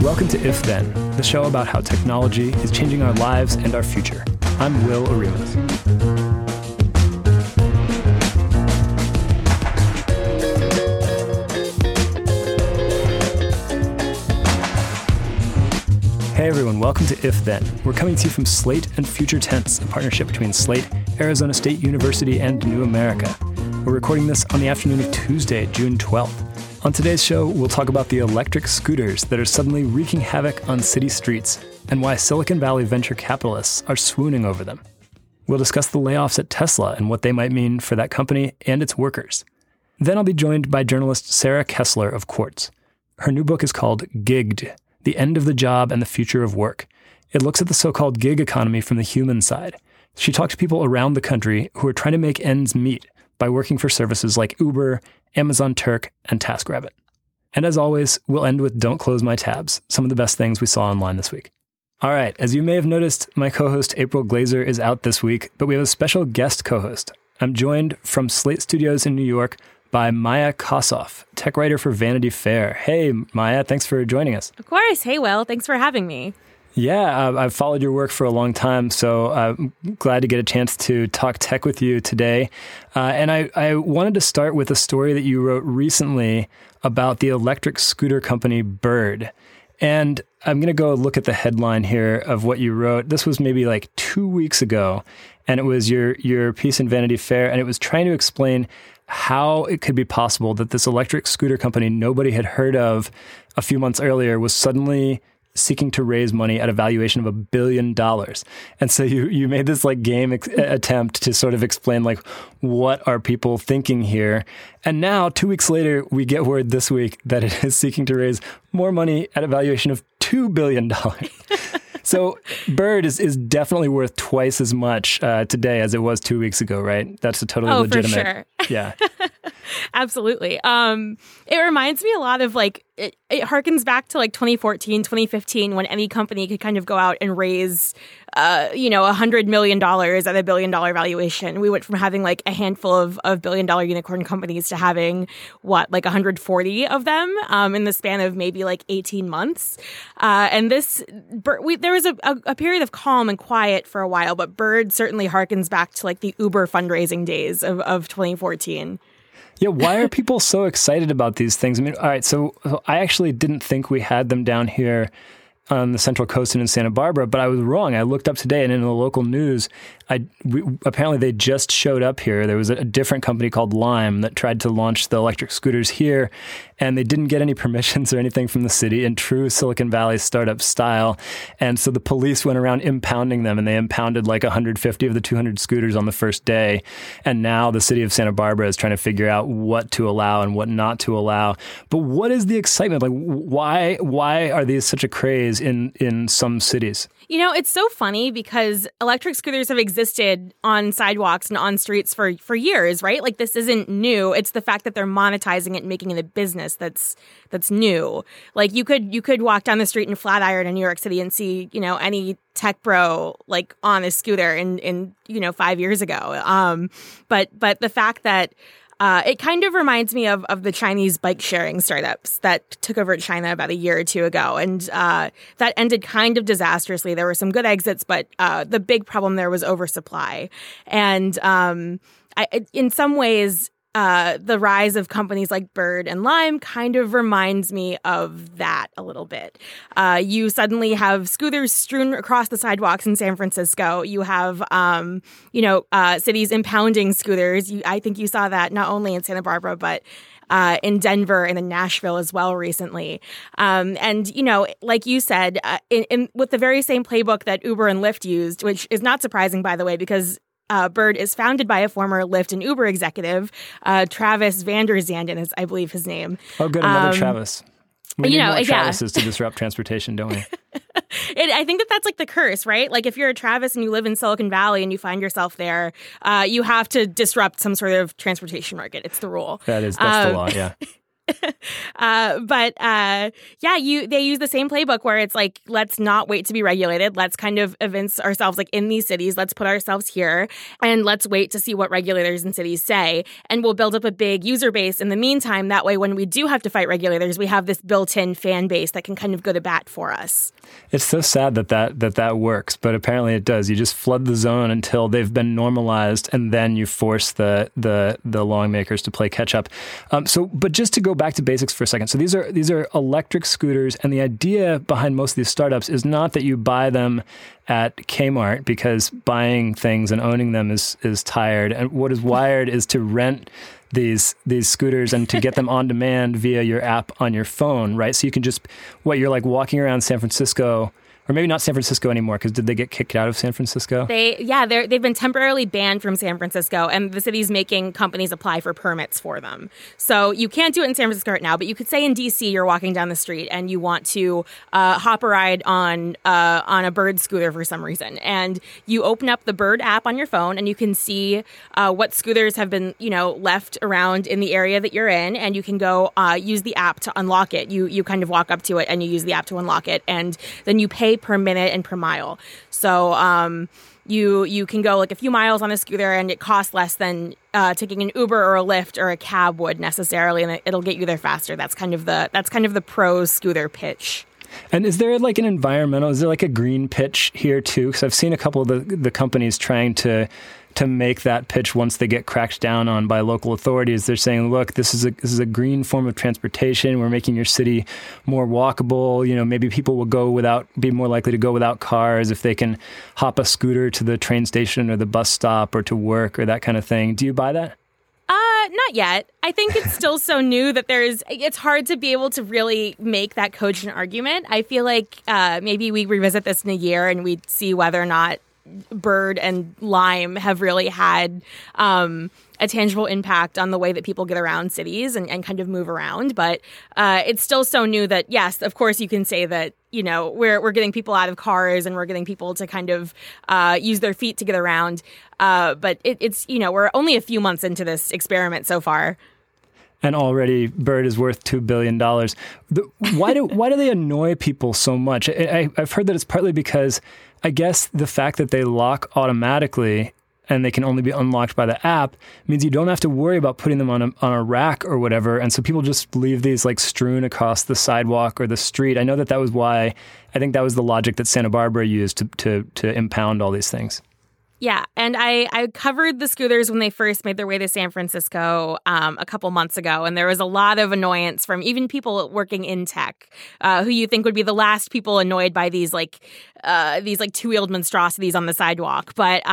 Welcome to If Then, the show about how technology is changing our lives and our future. I'm Will Oremus. Hey everyone, welcome to If Then. We're coming to you from Slate and Future Tense, a partnership between Slate, Arizona State University, and New America. We're recording this on the afternoon of Tuesday, June 12th. On today's show, we'll talk about the electric scooters that are suddenly wreaking havoc on city streets and why Silicon Valley venture capitalists are swooning over them. We'll discuss the layoffs at Tesla and what they might mean for that company and its workers. Then I'll be joined by journalist Sarah Kessler of Quartz. Her new book is called Gigged: The End of the Job and the Future of Work. It looks at the so-called gig economy from the human side. She talks to people around the country who are trying to make ends meet by working for services like Uber, Amazon Turk, and TaskRabbit. And as always, we'll end with Don't Close My Tabs, some of the best things we saw online this week. All right, as you may have noticed, my co-host April Glazer is out this week, but we have a special guest co-host. I'm joined from Slate Studios in New York by Maya Kosoff, tech writer for Vanity Fair. Hey, Maya, thanks for joining us. Of course. Hey, Will, thanks for having me. Yeah, I've followed your work for a long time, so I'm glad to get a chance to talk tech with you today. And I wanted to start with a story that you wrote recently about the electric scooter company Bird. And I'm going to go look at the headline here of what you wrote. This was maybe like 2 weeks ago, and it was your piece in Vanity Fair, and it was trying to explain how it could be possible that this electric scooter company nobody had heard of a few months earlier was suddenly seeking to raise money at a valuation of $1 billion. And so you made this like game attempt to sort of explain like, what are people thinking here? And now 2 weeks later, we get word this week that it is seeking to raise more money at a valuation of $2 billion. So Bird is definitely worth twice as much today as it was 2 weeks ago, right? That's a totally legitimate. For sure. Yeah. Absolutely. It reminds me a lot of like, it harkens back to like 2014, 2015, when any company could kind of go out and raise, $100 million at $1 billion valuation. We went from having like a handful of $1 billion unicorn companies to having, like 140 of them in the span of maybe like 18 months. There was a period of calm and quiet for a while, but Bird certainly harkens back to like the Uber fundraising days of 2014. Yeah, why are people so excited about these things? I mean, all right, so I actually didn't think we had them down here on the Central Coast and in Santa Barbara, but I was wrong. I looked up today, and in the local news, apparently they just showed up here. There was a different company called Lime that tried to launch the electric scooters here, and they didn't get any permissions or anything from the city in true Silicon Valley startup style. And so the police went around impounding them, and they impounded like 150 of the 200 scooters on the first day. And now the city of Santa Barbara is trying to figure out what to allow and what not to allow. But what is the excitement? Like, why are these such a craze in some cities? You know, it's so funny because electric scooters have existed on sidewalks and on streets for years, right? Like, this isn't new. It's the fact that they're monetizing it and making it a business that's new. Like, you could walk down the street in Flatiron in New York City and see, you know, any tech bro like on a scooter in 5 years ago. But the fact that it kind of reminds me of the Chinese bike sharing startups that took over China about a year or two ago. And that ended kind of disastrously. There were some good exits, but the big problem there was oversupply. And in some ways, the rise of companies like Bird and Lime kind of reminds me of that a little bit. You suddenly have scooters strewn across the sidewalks in San Francisco. You have, cities impounding scooters. I think you saw that not only in Santa Barbara, but in Denver and in Nashville as well recently. Like you said, with the very same playbook that Uber and Lyft used, which is not surprising, by the way, because Bird is founded by a former Lyft and Uber executive, Travis Vanderzanden is, I believe, his name. Oh, good, another Travis. We need more Travises to disrupt transportation, don't we? I think that's like the curse, right? Like if you're a Travis and you live in Silicon Valley and you find yourself there, you have to disrupt some sort of transportation market. It's the rule. That's the law, yeah. They use the same playbook where it's like, let's not wait to be regulated. Let's kind of evince ourselves like in these cities. Let's put ourselves here and let's wait to see what regulators in cities say. And we'll build up a big user base in the meantime. That way, when we do have to fight regulators, we have this built-in fan base that can kind of go to bat for us. It's so sad that works, but apparently it does. You just flood the zone until they've been normalized, and then you force the lawmakers to play catch up. But just to go back to basics for a second. So these are electric scooters, and the idea behind most of these startups is not that you buy them at Kmart, because buying things and owning them is tired. And what is wired is to rent these scooters and to get them on demand via your app on your phone, right? So you can just you're like walking around San Francisco. Or maybe not San Francisco anymore, because did they get kicked out of San Francisco? They've been temporarily banned from San Francisco, and the city's making companies apply for permits for them. So you can't do it in San Francisco right now, but you could say in D.C. you're walking down the street and you want to hop a ride on a Bird scooter for some reason. And you open up the Bird app on your phone, and you can see what scooters have been left around in the area that you're in, and you can go use the app to unlock it. You kind of walk up to it, and you use the app to unlock it, and then you pay per minute and per mile. So you can go like a few miles on a scooter, and it costs less than taking an Uber or a Lyft or a cab would necessarily, and it'll get you there faster. That's kind of the pro scooter pitch. And is there like an environmental? Is there like a green pitch here too? Because I've seen a couple of the companies trying to make that pitch once they get cracked down on by local authorities. They're saying, look, this is a green form of transportation. We're making your city more walkable. Maybe people will be more likely to go without cars if they can hop a scooter to the train station or the bus stop or to work or that kind of thing. Do you buy that? Not yet. I think it's still so new that it's hard to be able to really make that cogent argument. I feel like maybe we revisit this in a year and we see whether or not Bird and Lime have really had a tangible impact on the way that people get around cities and kind of move around. But it's still so new that, yes, of course, you can say that, we're getting people out of cars and we're getting people to kind of use their feet to get around. But it's we're only a few months into this experiment so far. And already Bird is worth $2 billion. Why do they annoy people so much? I've heard that it's partly because I guess the fact that they lock automatically and they can only be unlocked by the app means you don't have to worry about putting them on a rack or whatever. And so people just leave these like strewn across the sidewalk or the street. I know that was why, I think that was the logic that Santa Barbara used to impound all these things. Yeah, and I covered the scooters when they first made their way to San Francisco a couple months ago, and there was a lot of annoyance from even people working in tech, who you think would be the last people annoyed by these two-wheeled monstrosities on the sidewalk. But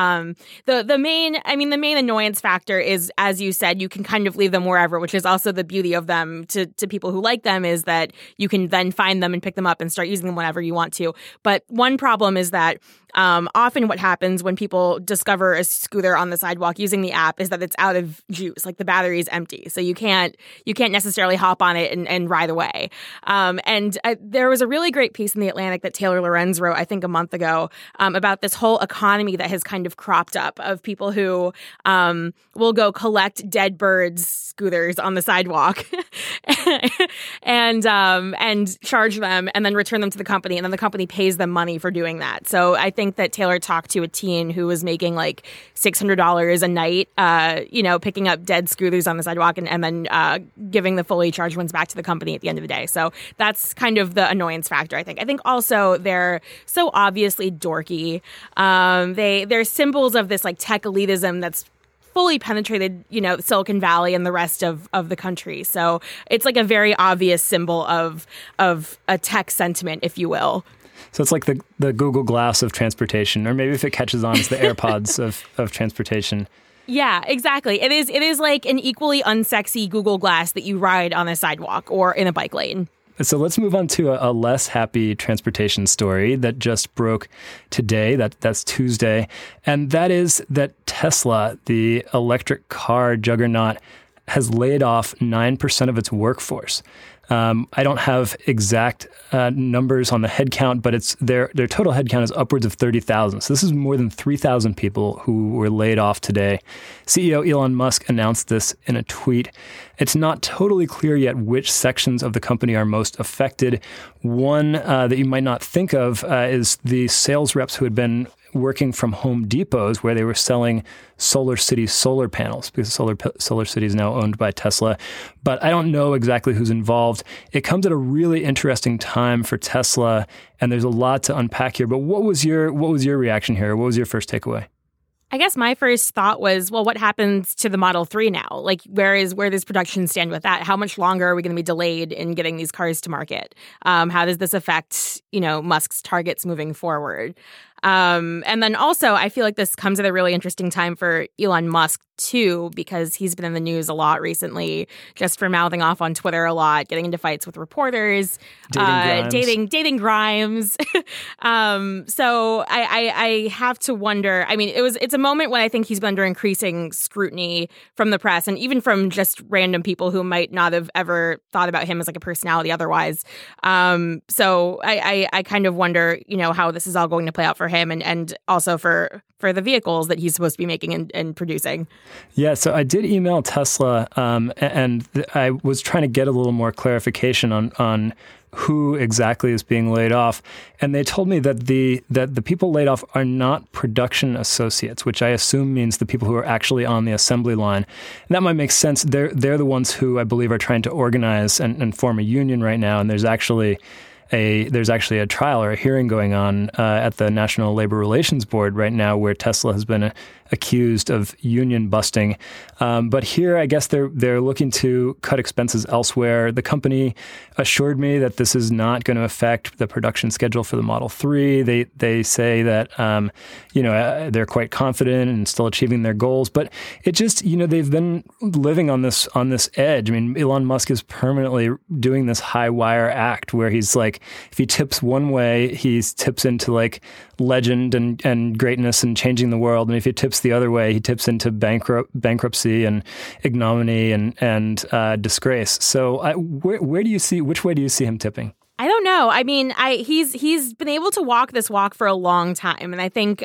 the main annoyance factor is, as you said, you can kind of leave them wherever, which is also the beauty of them to people who like them, is that you can then find them and pick them up and start using them whenever you want to. But one problem is that often what happens when people discover a scooter on the sidewalk using the app is that it's out of juice, like the battery is empty. So you can't necessarily hop on it and ride away. And there was a really great piece in The Atlantic that Taylor Lorenz wrote, I think a month ago, about this whole economy that has kind of cropped up of people who will go collect dead birds' scooters on the sidewalk and charge them and then return them to the company. And then the company pays them money for doing that. So I think that Taylor talked to a teen who was making like $600 a night, picking up dead scooters on the sidewalk and then giving the fully charged ones back to the company at the end of the day. So that's kind of the annoyance factor, I think. I think also they're so obviously dorky. They're symbols of this like tech elitism that's fully penetrated, Silicon Valley and the rest of the country. So it's like a very obvious symbol of a tech sentiment, if you will. So it's like the Google Glass of transportation, or maybe if it catches on, it's the AirPods of transportation. Yeah, exactly. It is like an equally unsexy Google Glass that you ride on a sidewalk or in a bike lane. So let's move on to a less happy transportation story that just broke today. That's Tuesday. And that is that Tesla, the electric car juggernaut, has laid off 9% of its workforce. I don't have exact numbers on the headcount, but it's their total headcount is upwards of 30,000. So this is more than 3,000 people who were laid off today. CEO Elon Musk announced this in a tweet. It's not totally clear yet which sections of the company are most affected. One that you might not think of is the sales reps who had been working from Home Depots where they were selling SolarCity solar panels because SolarCity is now owned by Tesla. But I don't know exactly who's involved. It comes at a really interesting time for Tesla, and there's a lot to unpack here. But what was your reaction here? What was your first takeaway? I guess my first thought was, well, what happens to the Model 3 now? Like, where does production stand with that? How much longer are we going to be delayed in getting these cars to market? How does this affect, Musk's targets moving forward? And then also, I feel like this comes at a really interesting time for Elon Musk, too, because he's been in the news a lot recently, just for mouthing off on Twitter a lot, getting into fights with reporters, dating Grimes. So I have to wonder. I mean, it's a moment when I think he's been under increasing scrutiny from the press and even from just random people who might not have ever thought about him as like a personality otherwise. So I kind of wonder, how this is all going to play out for him and also for the vehicles that he's supposed to be making and producing. Yeah, so I did email Tesla, and I was trying to get a little more clarification on who exactly is being laid off. And they told me that the people laid off are not production associates, which I assume means the people who are actually on the assembly line. And that might make sense. They're the ones who I believe are trying to organize and form a union right now, and there's actually a trial or a hearing going on at the National Labor Relations Board right now where Tesla has been accused of union busting. But here, I guess they're looking to cut expenses elsewhere. The company assured me that this is not going to affect the production schedule for the Model 3. They say that, they're quite confident and still achieving their goals. But it just, they've been living on this edge. I mean, Elon Musk is permanently doing this high wire act where he's like, if he tips one way, he tips into like legend and greatness and changing the world. And if he tips the other way, he tips into bankruptcy and ignominy and disgrace. So which way do you see him tipping? I don't know. I mean, he's been able to walk this walk for a long time. And I think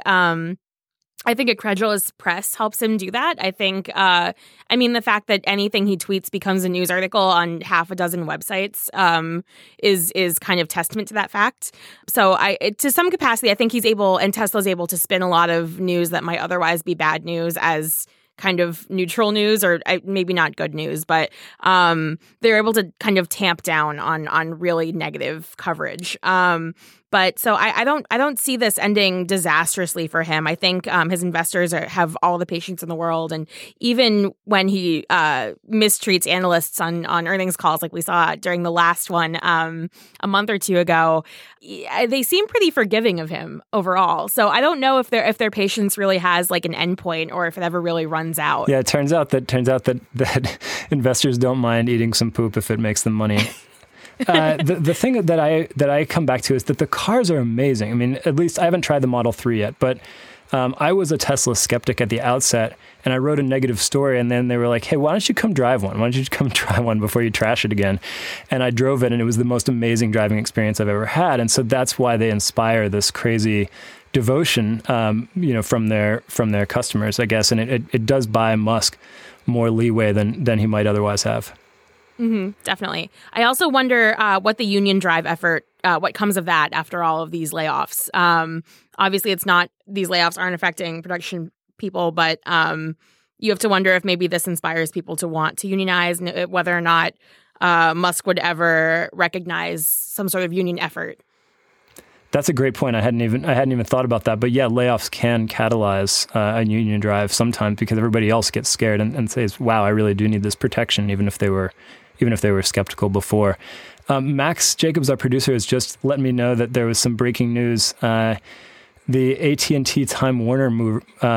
a credulous press helps him do that. I think, the fact that anything he tweets becomes a news article on half a dozen websites is kind of testament to that fact. So to some capacity, I think he's able, and Tesla's able, to spin a lot of news that might otherwise be bad news as kind of neutral news, or maybe not good news, but they're able to kind of tamp down on really negative coverage. But so I don't see this ending disastrously for him. I think his investors have all the patience in the world. And even when he mistreats analysts on earnings calls, like we saw during the last one a month or two ago, they seem pretty forgiving of him overall. So I don't know if their patience really has like an endpoint or if it ever really runs out. Yeah, it turns out that investors don't mind eating some poop if it makes them money. The thing that I come back to is that the cars are amazing. I mean, at least I haven't tried the Model 3 yet, but I was a Tesla skeptic at the outset, and I wrote a negative story, and then they were like, hey, why don't you come drive one? Why don't you come try one before you trash it again? And I drove it, and it was the most amazing driving experience I've ever had. And so that's why they inspire this crazy devotion, from their customers, I guess. And it does buy Musk more leeway than he might otherwise have. Mm-hmm, definitely. I also wonder what the union drive effort, what comes of that after all of these layoffs. Obviously, these layoffs aren't affecting production people, but you have to wonder if maybe this inspires people to want to unionize, and whether or not Musk would ever recognize some sort of union effort. That's a great point. I hadn't even thought about that. But yeah, layoffs can catalyze a union drive sometimes because everybody else gets scared and says, "Wow, I really do need this protection," even if they were skeptical before. Max Jacobs, our producer, has just let me know that there was some breaking news. The AT&T Time Warner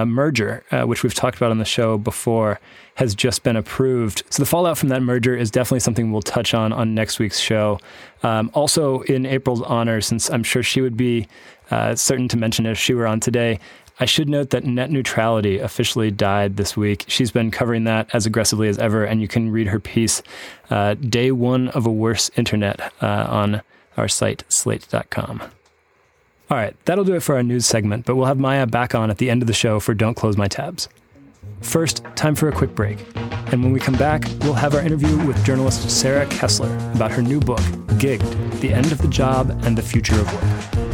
merger, which we've talked about on the show before, has just been approved. So the fallout from that merger is definitely something we'll touch on next week's show. Also, in April's honor, since I'm sure she would be certain to mention if she were on today, I should note that net neutrality officially died this week. She's been covering that as aggressively as ever, and you can read her piece, Day One of a Worse Internet, on our site, slate.com. All right, that'll do it for our news segment, but we'll have Maya back on at the end of the show for Don't Close My Tabs. First, time for a quick break. And when we come back, we'll have our interview with journalist Sarah Kessler about her new book, Gigged: The End of the Job and the Future of Work.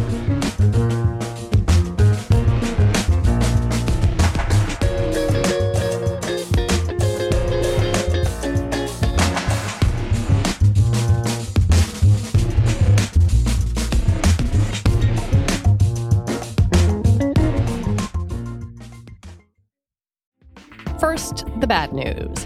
First, the bad news.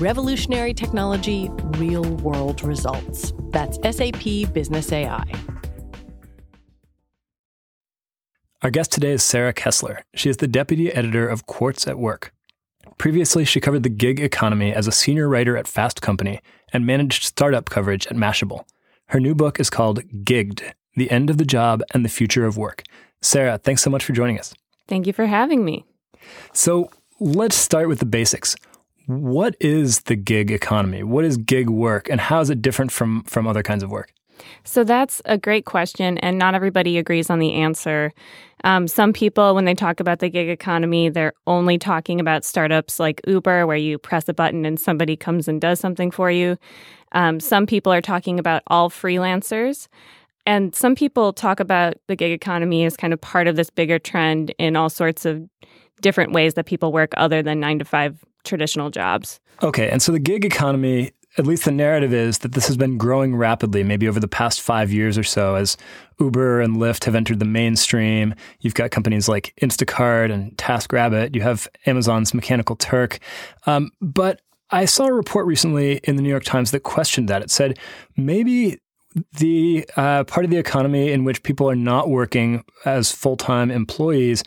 Revolutionary technology, real-world results. That's SAP Business AI. Our guest today is Sarah Kessler. She is the deputy editor of Quartz at Work. Previously, she covered the gig economy as a senior writer at Fast Company and managed startup coverage at Mashable. Her new book is called Gigged: The End of the Job and the Future of Work. Sarah, thanks so much for joining us. Thank you for having me. So let's start with the basics. What is the gig economy? What is gig work, and how is it different from other kinds of work? So that's a great question, and not everybody agrees on the answer. Some people, when they talk about the gig economy, they're only talking about startups like Uber, where you press a button and somebody comes and does something for you. Some people are talking about all freelancers. And some people talk about the gig economy as kind of part of this bigger trend in all sorts of different ways that people work other than 9-to-5 traditional jobs. Okay, and so the gig economy, at least the narrative is that this has been growing rapidly, maybe over the past 5 years or so, as Uber and Lyft have entered the mainstream. You've got companies like Instacart and TaskRabbit. You have Amazon's Mechanical Turk. But I saw a report recently in the New York Times that questioned that. It said maybe the part of the economy in which people are not working as full-time employees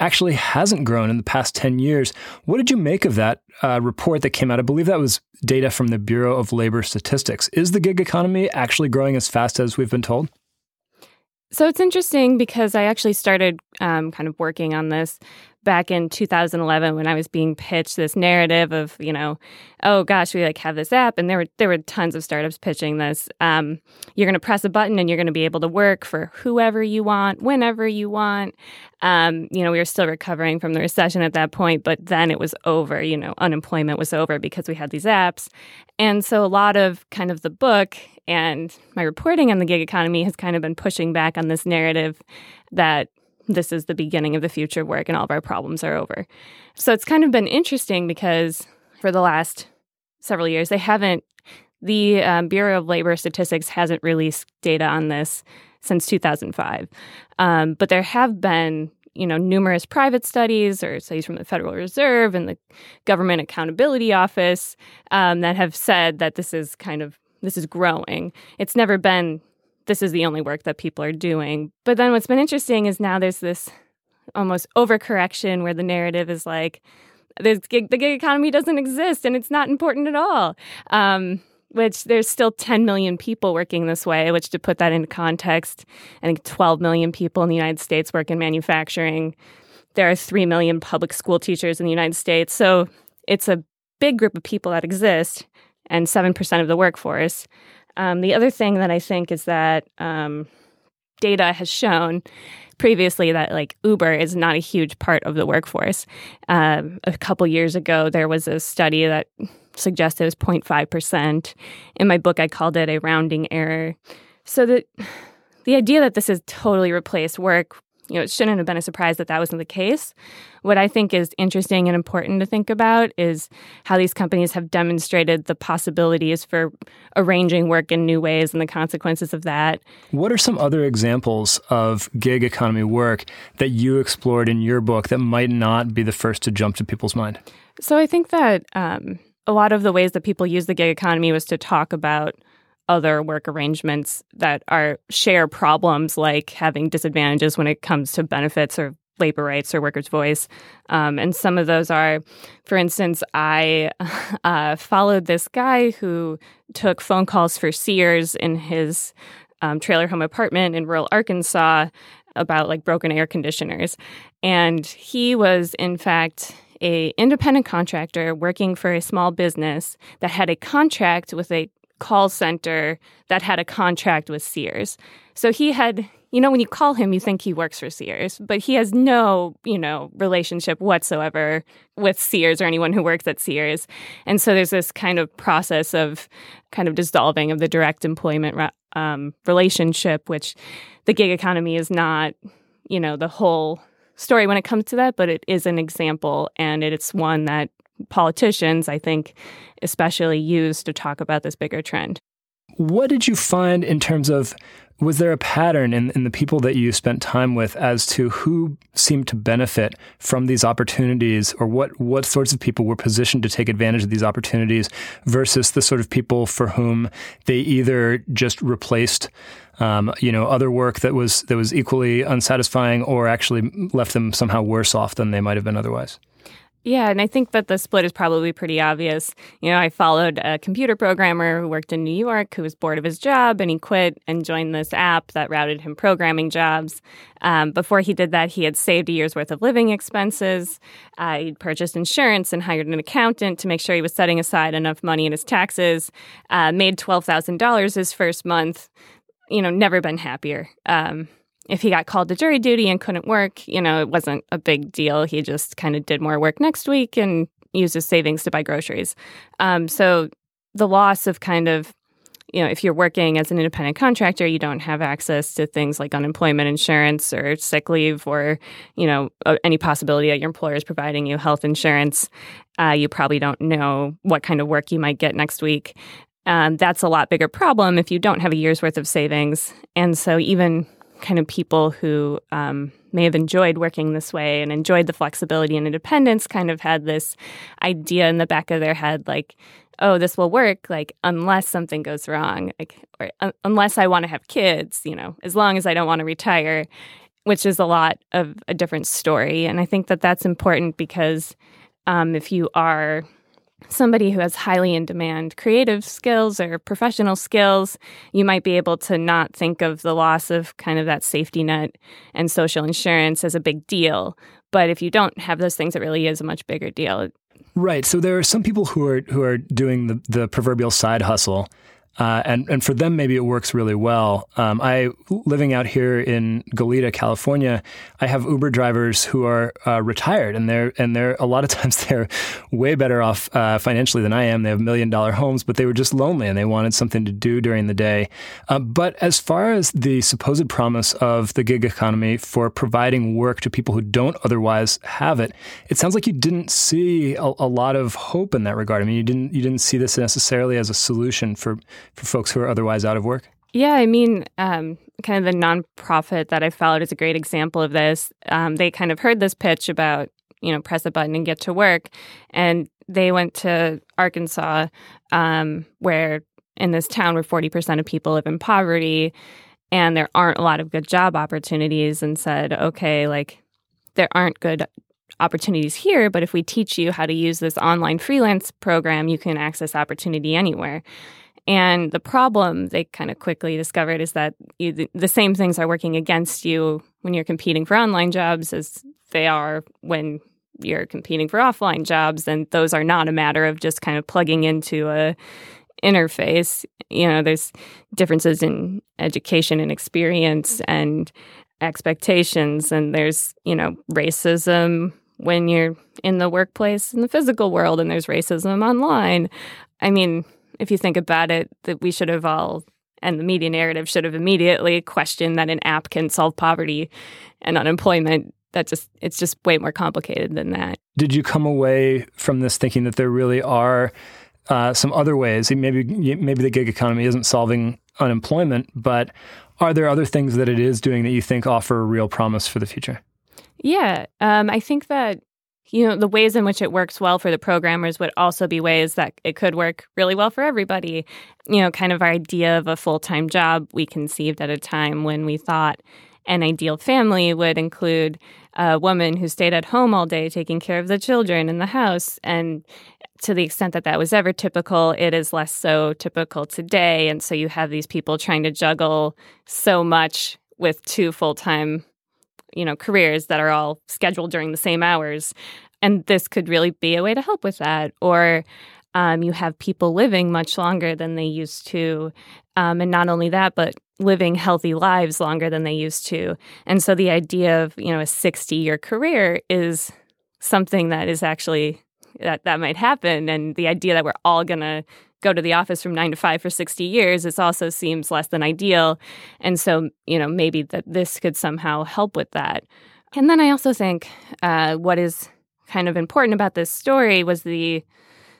actually hasn't grown in the past 10 years. What did you make of that report that came out? I believe that was data from the Bureau of Labor Statistics. Is the gig economy actually growing as fast as we've been told? So it's interesting because I actually started kind of working on this back in 2011 when I was being pitched this narrative of, you know, oh gosh, we like have this app, and there were tons of startups pitching this. You're going to press a button and you're going to be able to work for whoever you want, whenever you want. You know, we were still recovering from the recession at that point, but then it was over. You know, unemployment was over because we had these apps. And so a lot of kind of the book and my reporting on the gig economy has kind of been pushing back on this narrative that this is the beginning of the future of work and all of our problems are over. So it's kind of been interesting because for the last several years, the Bureau of Labor Statistics hasn't released data on this since 2005. But there have been, you know, numerous private studies or studies from the Federal Reserve and the Government Accountability Office that have said that this is growing. It's never been this is the only work that people are doing. But then what's been interesting is now there's this almost overcorrection where the narrative is like, the gig economy doesn't exist and it's not important at all, which there's still 10 million people working this way, which to put that into context, I think 12 million people in the United States work in manufacturing. There are 3 million public school teachers in the United States. So it's a big group of people that exist and 7% of the workforce. The other thing that I think is that data has shown previously that like Uber is not a huge part of the workforce. A couple years ago, there was a study that suggested it was 0.5%. In my book, I called it a rounding error. So the idea that this has totally replaced work you know, it shouldn't have been a surprise that that wasn't the case. What I think is interesting and important to think about is how these companies have demonstrated the possibilities for arranging work in new ways and the consequences of that. What are some other examples of gig economy work that you explored in your book that might not be the first to jump to people's mind? So I think that a lot of the ways that people use the gig economy was to talk about other work arrangements that are share problems like having disadvantages when it comes to benefits or labor rights or workers' voice. And some of those are, for instance, I followed this guy who took phone calls for Sears in his trailer home apartment in rural Arkansas about like broken air conditioners. And he was, in fact, an independent contractor working for a small business that had a contract with a call center that had a contract with Sears. So he had, you know, when you call him, you think he works for Sears, but he has no, you know, relationship whatsoever with Sears or anyone who works at Sears. And so there's this kind of process of kind of dissolving of the direct employment relationship, which the gig economy is not, you know, the whole story when it comes to that, but it is an example, and it's one that politicians, I think, especially used to talk about this bigger trend. What did you find in terms of, was there a pattern in the people that you spent time with as to who seemed to benefit from these opportunities, or what sorts of people were positioned to take advantage of these opportunities versus the sort of people for whom they either just replaced other work that was equally unsatisfying or actually left them somehow worse off than they might have been otherwise? Yeah, and I think that the split is probably pretty obvious. You know, I followed a computer programmer who worked in New York who was bored of his job, and he quit and joined this app that routed him programming jobs. Before he did that, he had saved a year's worth of living expenses. He'd purchased insurance and hired an accountant to make sure he was setting aside enough money in his taxes, made $12,000 his first month, you know, never been happier. If he got called to jury duty and couldn't work, you know, it wasn't a big deal. He just kind of did more work next week and used his savings to buy groceries. So the loss of kind of, you know, if you're working as an independent contractor, you don't have access to things like unemployment insurance or sick leave or, you know, any possibility that your employer is providing you health insurance. You probably don't know what kind of work you might get next week. That's a lot bigger problem if you don't have a year's worth of savings. And so even kind of people who may have enjoyed working this way and enjoyed the flexibility and independence kind of had this idea in the back of their head, like, oh, this will work, like, unless something goes wrong, like, or unless I want to have kids, you know, as long as I don't want to retire, which is a lot of a different story. And I think that that's important because if you are somebody who has highly in-demand creative skills or professional skills, you might be able to not think of the loss of kind of that safety net and social insurance as a big deal. But if you don't have those things, it really is a much bigger deal. Right. So there are some people who are doing the proverbial side hustle. And for them, maybe it works really well. I living out here in Goleta, California, I have Uber drivers who are retired, and they're a lot of times they're way better off financially than I am. They have $1 million homes, but they were just lonely and they wanted something to do during the day. But as far as the supposed promise of the gig economy for providing work to people who don't otherwise have it, it sounds like you didn't see a lot of hope in that regard. I mean, you didn't see this necessarily as a solution for folks who are otherwise out of work? Yeah, I mean, kind of the nonprofit that I followed is a great example of this. They kind of heard this pitch about, you know, press a button and get to work. And they went to Arkansas, where in this town where 40% of people live in poverty and there aren't a lot of good job opportunities, and said, okay, like, there aren't good opportunities here, but if we teach you how to use this online freelance program, you can access opportunity anywhere. And the problem they kind of quickly discovered is that the same things are working against you when you're competing for online jobs as they are when you're competing for offline jobs. And those are not a matter of just kind of plugging into a interface. You know, there's differences in education and experience and expectations. And there's, you know, racism when you're in the workplace in the physical world, and there's racism online. I mean, if you think about it, that we should have all And the media narrative should have immediately questioned that an app can solve poverty and unemployment. It's just way more complicated than that. Did you come away from this thinking that there really are some other ways? Maybe the gig economy isn't solving unemployment, but are there other things that it is doing that you think offer real promise for the future? Yeah, I think that the ways in which it works well for the programmers would also be ways that it could work really well for everybody. Kind of our idea of a full-time job we conceived at a time when we thought an ideal family would include a woman who stayed at home all day taking care of the children in the house. And to the extent that that was ever typical, it is less so typical today. And so you have these people trying to juggle so much with two full-time careers that are all scheduled during the same hours. And this could really be a way to help with that. Or you have people living much longer than they used to. And not only that, but living healthy lives longer than they used to. And so the idea of, a 60-year career is something that is actually, that might happen. And the idea that we're all going to go to the office from 9 to 5 for 60 years, it also seems less than ideal. And so, maybe that this could somehow help with that. And then I also think what is kind of important about this story was the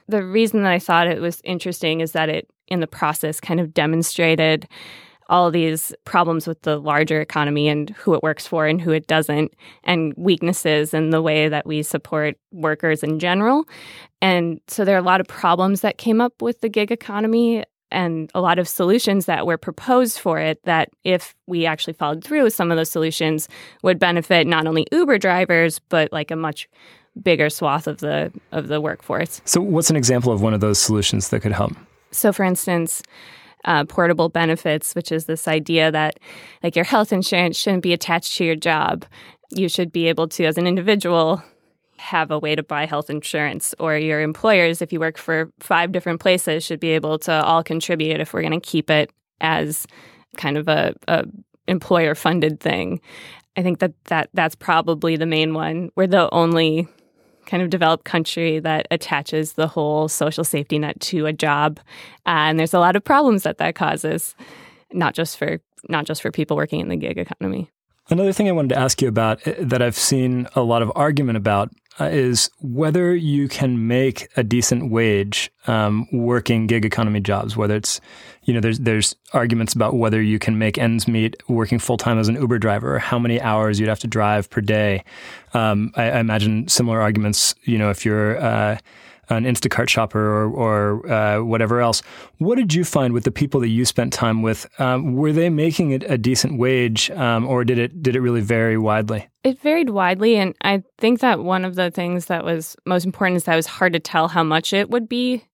reason that I thought it was interesting is that it, in the process, kind of demonstrated all these problems with the larger economy and who it works for and who it doesn't, and weaknesses in the way that we support workers in general. And so there are a lot of problems that came up with the gig economy and a lot of solutions that were proposed for it that, if we actually followed through with some of those solutions, would benefit not only Uber drivers, but like a much bigger swath of the workforce. So what's an example of one of those solutions that could help? So for instance, portable benefits, which is this idea that like your health insurance shouldn't be attached to your job. You should be able to, as an individual, have a way to buy health insurance, or your employers, if you work for 5 different places, should be able to all contribute if we're going to keep it as kind of a employer-funded thing. I think that's probably the main one. We're the only kind of developed country that attaches the whole social safety net to a job. And there's a lot of problems that causes, not just for people working in the gig economy. Another thing I wanted to ask you about that I've seen a lot of argument about is whether you can make a decent wage working gig economy jobs, whether it's, there's arguments about whether you can make ends meet working full-time as an Uber driver, or how many hours you'd have to drive per day. I imagine similar arguments, if you're an Instacart shopper or whatever else. What did you find with the people that you spent time with? Were they making it a decent wage, or did it really vary widely? It varied widely, and I think that one of the things that was most important is that it was hard to tell how much it would be,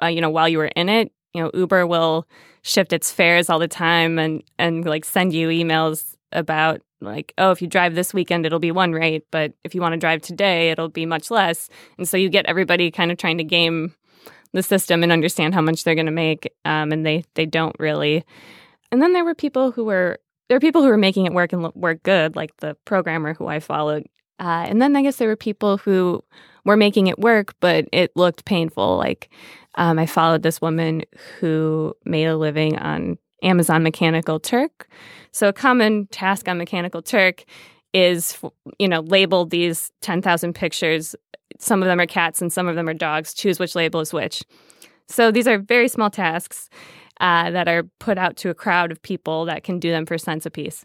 while you were in it. Uber will shift its fares all the time and like send you emails about like, oh, if you drive this weekend, it'll be one rate, but if you want to drive today, it'll be much less. And so you get everybody kind of trying to game the system and understand how much they're going to make, and they don't really. And then there were people who were making it work and work good, like the programmer who I followed. And then I guess there were people who were making it work, but it looked painful. Like I followed this woman who made a living on Amazon Mechanical Turk. So a common task on Mechanical Turk is, label these 10,000 pictures. Some of them are cats and some of them are dogs. Choose which label is which. So these are very small tasks that are put out to a crowd of people that can do them for cents apiece.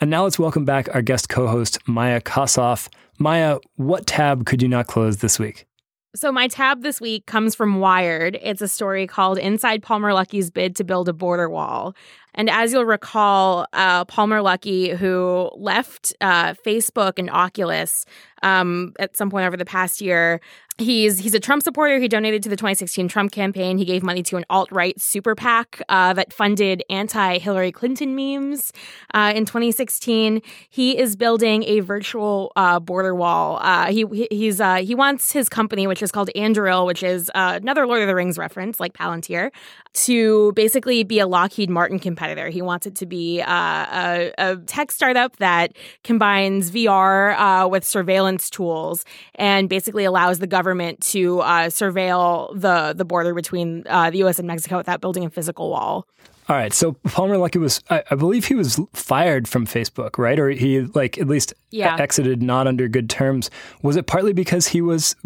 And now let's welcome back our guest co-host, Maya Kosoff. Maya, what tab could you not close this week? So my tab this week comes from Wired. It's a story called Inside Palmer Luckey's Bid to Build a Border Wall. And as you'll recall, Palmer Luckey, who left Facebook and Oculus at some point over the past year, he's a Trump supporter. He donated to the 2016 Trump campaign. He gave money to an alt-right super PAC that funded anti-Hillary Clinton memes in 2016. He is building a virtual border wall. He wants his company, which is called Anduril, which is another Lord of the Rings reference, like Palantir, to basically be a Lockheed Martin competitor. He wants it to be a tech startup that combines VR with surveillance tools and basically allows the government to surveil the border between the U.S. and Mexico without building a physical wall. All right. So Palmer Luckey was, I believe he was fired from Facebook, right? Or he at least exited not under good terms. Was it partly because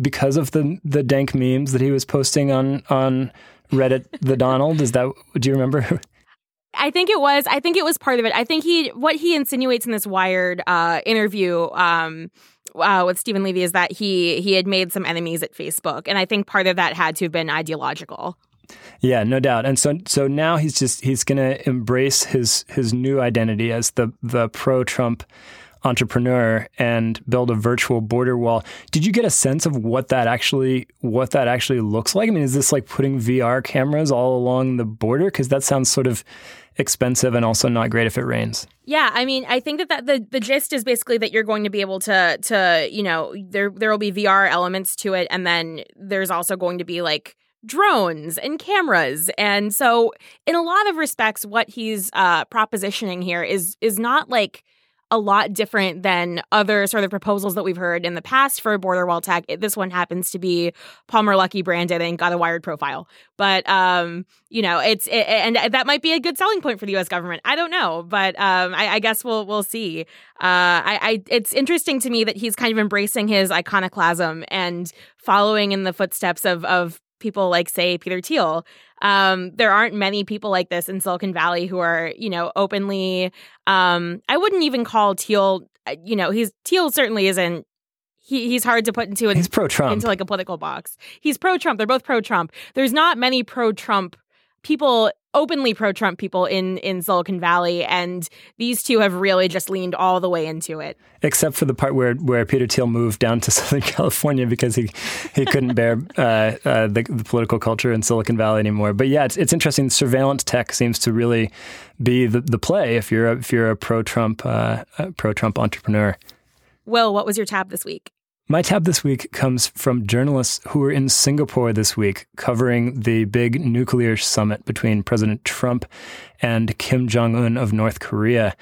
because of the dank memes that he was posting on Reddit, the Donald? Do you remember? I think it was part of it. I think what he insinuates in this Wired interview with Stephen Levy is that he had made some enemies at Facebook. And I think part of that had to have been ideological. Yeah, no doubt. And so now he's going to embrace his new identity as the pro-Trump entrepreneur and build a virtual border wall. Did you get a sense of what that actually looks like? I mean, is this like putting VR cameras all along the border? Because that sounds sort of expensive and also not great if it rains. Yeah, I mean, I think that the gist is basically that you're going to be able to you know, there will be VR elements to it, and then there's also going to be like drones and cameras. And so in a lot of respects, what he's propositioning here is not like a lot different than other sort of proposals that we've heard in the past for border wall tech. This one happens to be Palmer Luckey branded and got a Wired profile. But, you know, and that might be a good selling point for the U.S. government. I don't know. But I guess we'll see. It's interesting to me that he's kind of embracing his iconoclasm and following in the footsteps of people like, say, Peter Thiel. There aren't many people like this in Silicon Valley who are, you know, openly. I wouldn't even call Thiel, you know, Thiel certainly isn't. He's hard to put he's pro-Trump. Into like a political box. He's pro-Trump. They're both pro-Trump. There's not many pro-Trump people, openly pro-Trump people in Silicon Valley, and these two have really just leaned all the way into it. Except for the part where Peter Thiel moved down to Southern California because he couldn't bear the political culture in Silicon Valley anymore. But yeah, it's interesting. Surveillance tech seems to really be the play if you're a pro-Trump entrepreneur. Will, what was your tab this week? My tab this week comes from journalists who were in Singapore this week covering the big nuclear summit between President Trump and Kim Jong-un of North Korea.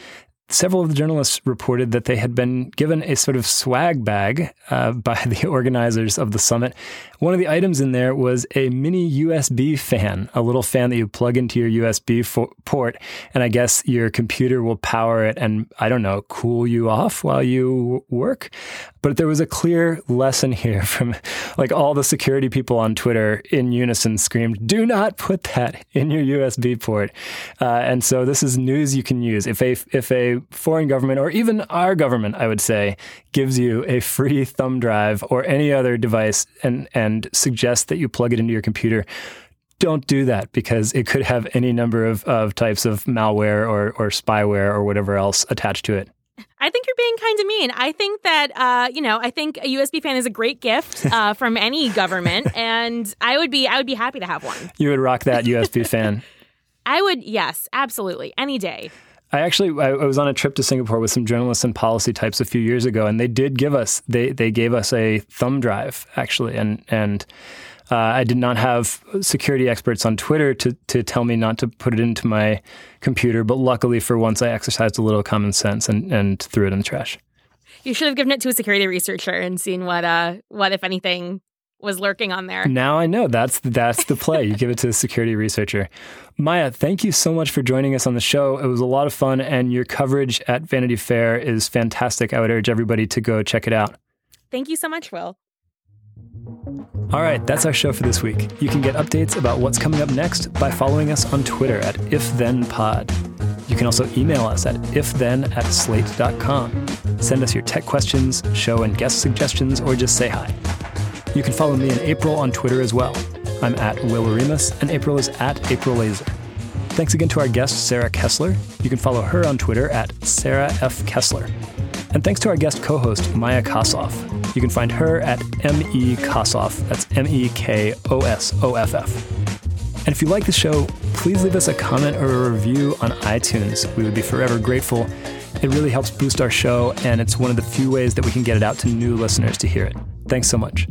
Several of the journalists reported that they had been given a sort of swag bag by the organizers of the summit. One of the items in there was a mini USB fan, a little fan that you plug into your USB port, and I guess your computer will power it and, I don't know, cool you off while you work. But there was a clear lesson here from, like, all the security people on Twitter in unison screamed, do not put that in your USB port. And so this is news you can use. If a foreign government, or even our government, I would say, gives you a free thumb drive or any other device and suggests that you plug it into your computer, don't do that, because it could have any number of types of malware or spyware or whatever else attached to it. I think you're being kind of mean. I think that, I think a USB fan is a great gift from any government, and I would be happy to have one. You would rock that USB fan. I would, yes, absolutely, any day. I was on a trip to Singapore with some journalists and policy types a few years ago, and they gave us a thumb drive, actually, and I did not have security experts on Twitter to tell me not to put it into my computer, but luckily for once I exercised a little common sense and threw it in the trash. You should have given it to a security researcher and seen what if anything was lurking on there. Now I know. That's the play. You give it to a security researcher. Maya, thank you so much for joining us on the show. It was a lot of fun, and your coverage at Vanity Fair is fantastic. I would urge everybody to go check it out. Thank you so much, Will. All right, that's our show for this week. You can get updates about what's coming up next by following us on Twitter at IfThenPod. You can also email us at ifthen@slate.com. Send us your tech questions, show and guest suggestions, or just say hi. You can follow me and April on Twitter as well. I'm at Will Oremus, and April is at April Glazer. Thanks again to our guest, Sarah Kessler. You can follow her on Twitter at Sarah F. Kessler. And thanks to our guest co-host, Maya Kosoff. You can find her at M.E. Kosoff. That's MEKOSOFF. And if you like the show, please leave us a comment or a review on iTunes. We would be forever grateful. It really helps boost our show, and it's one of the few ways that we can get it out to new listeners to hear it. Thanks so much.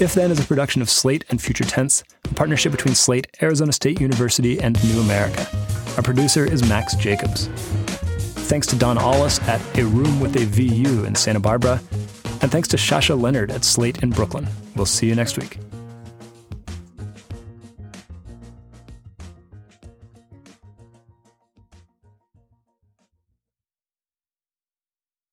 If Then is a production of Slate and Future Tense, a partnership between Slate, Arizona State University, and New America. Our producer is Max Jacobs. Thanks to Don Allis at A Room with a VU in Santa Barbara, and thanks to Shasha Leonard at Slate in Brooklyn. We'll see you next week.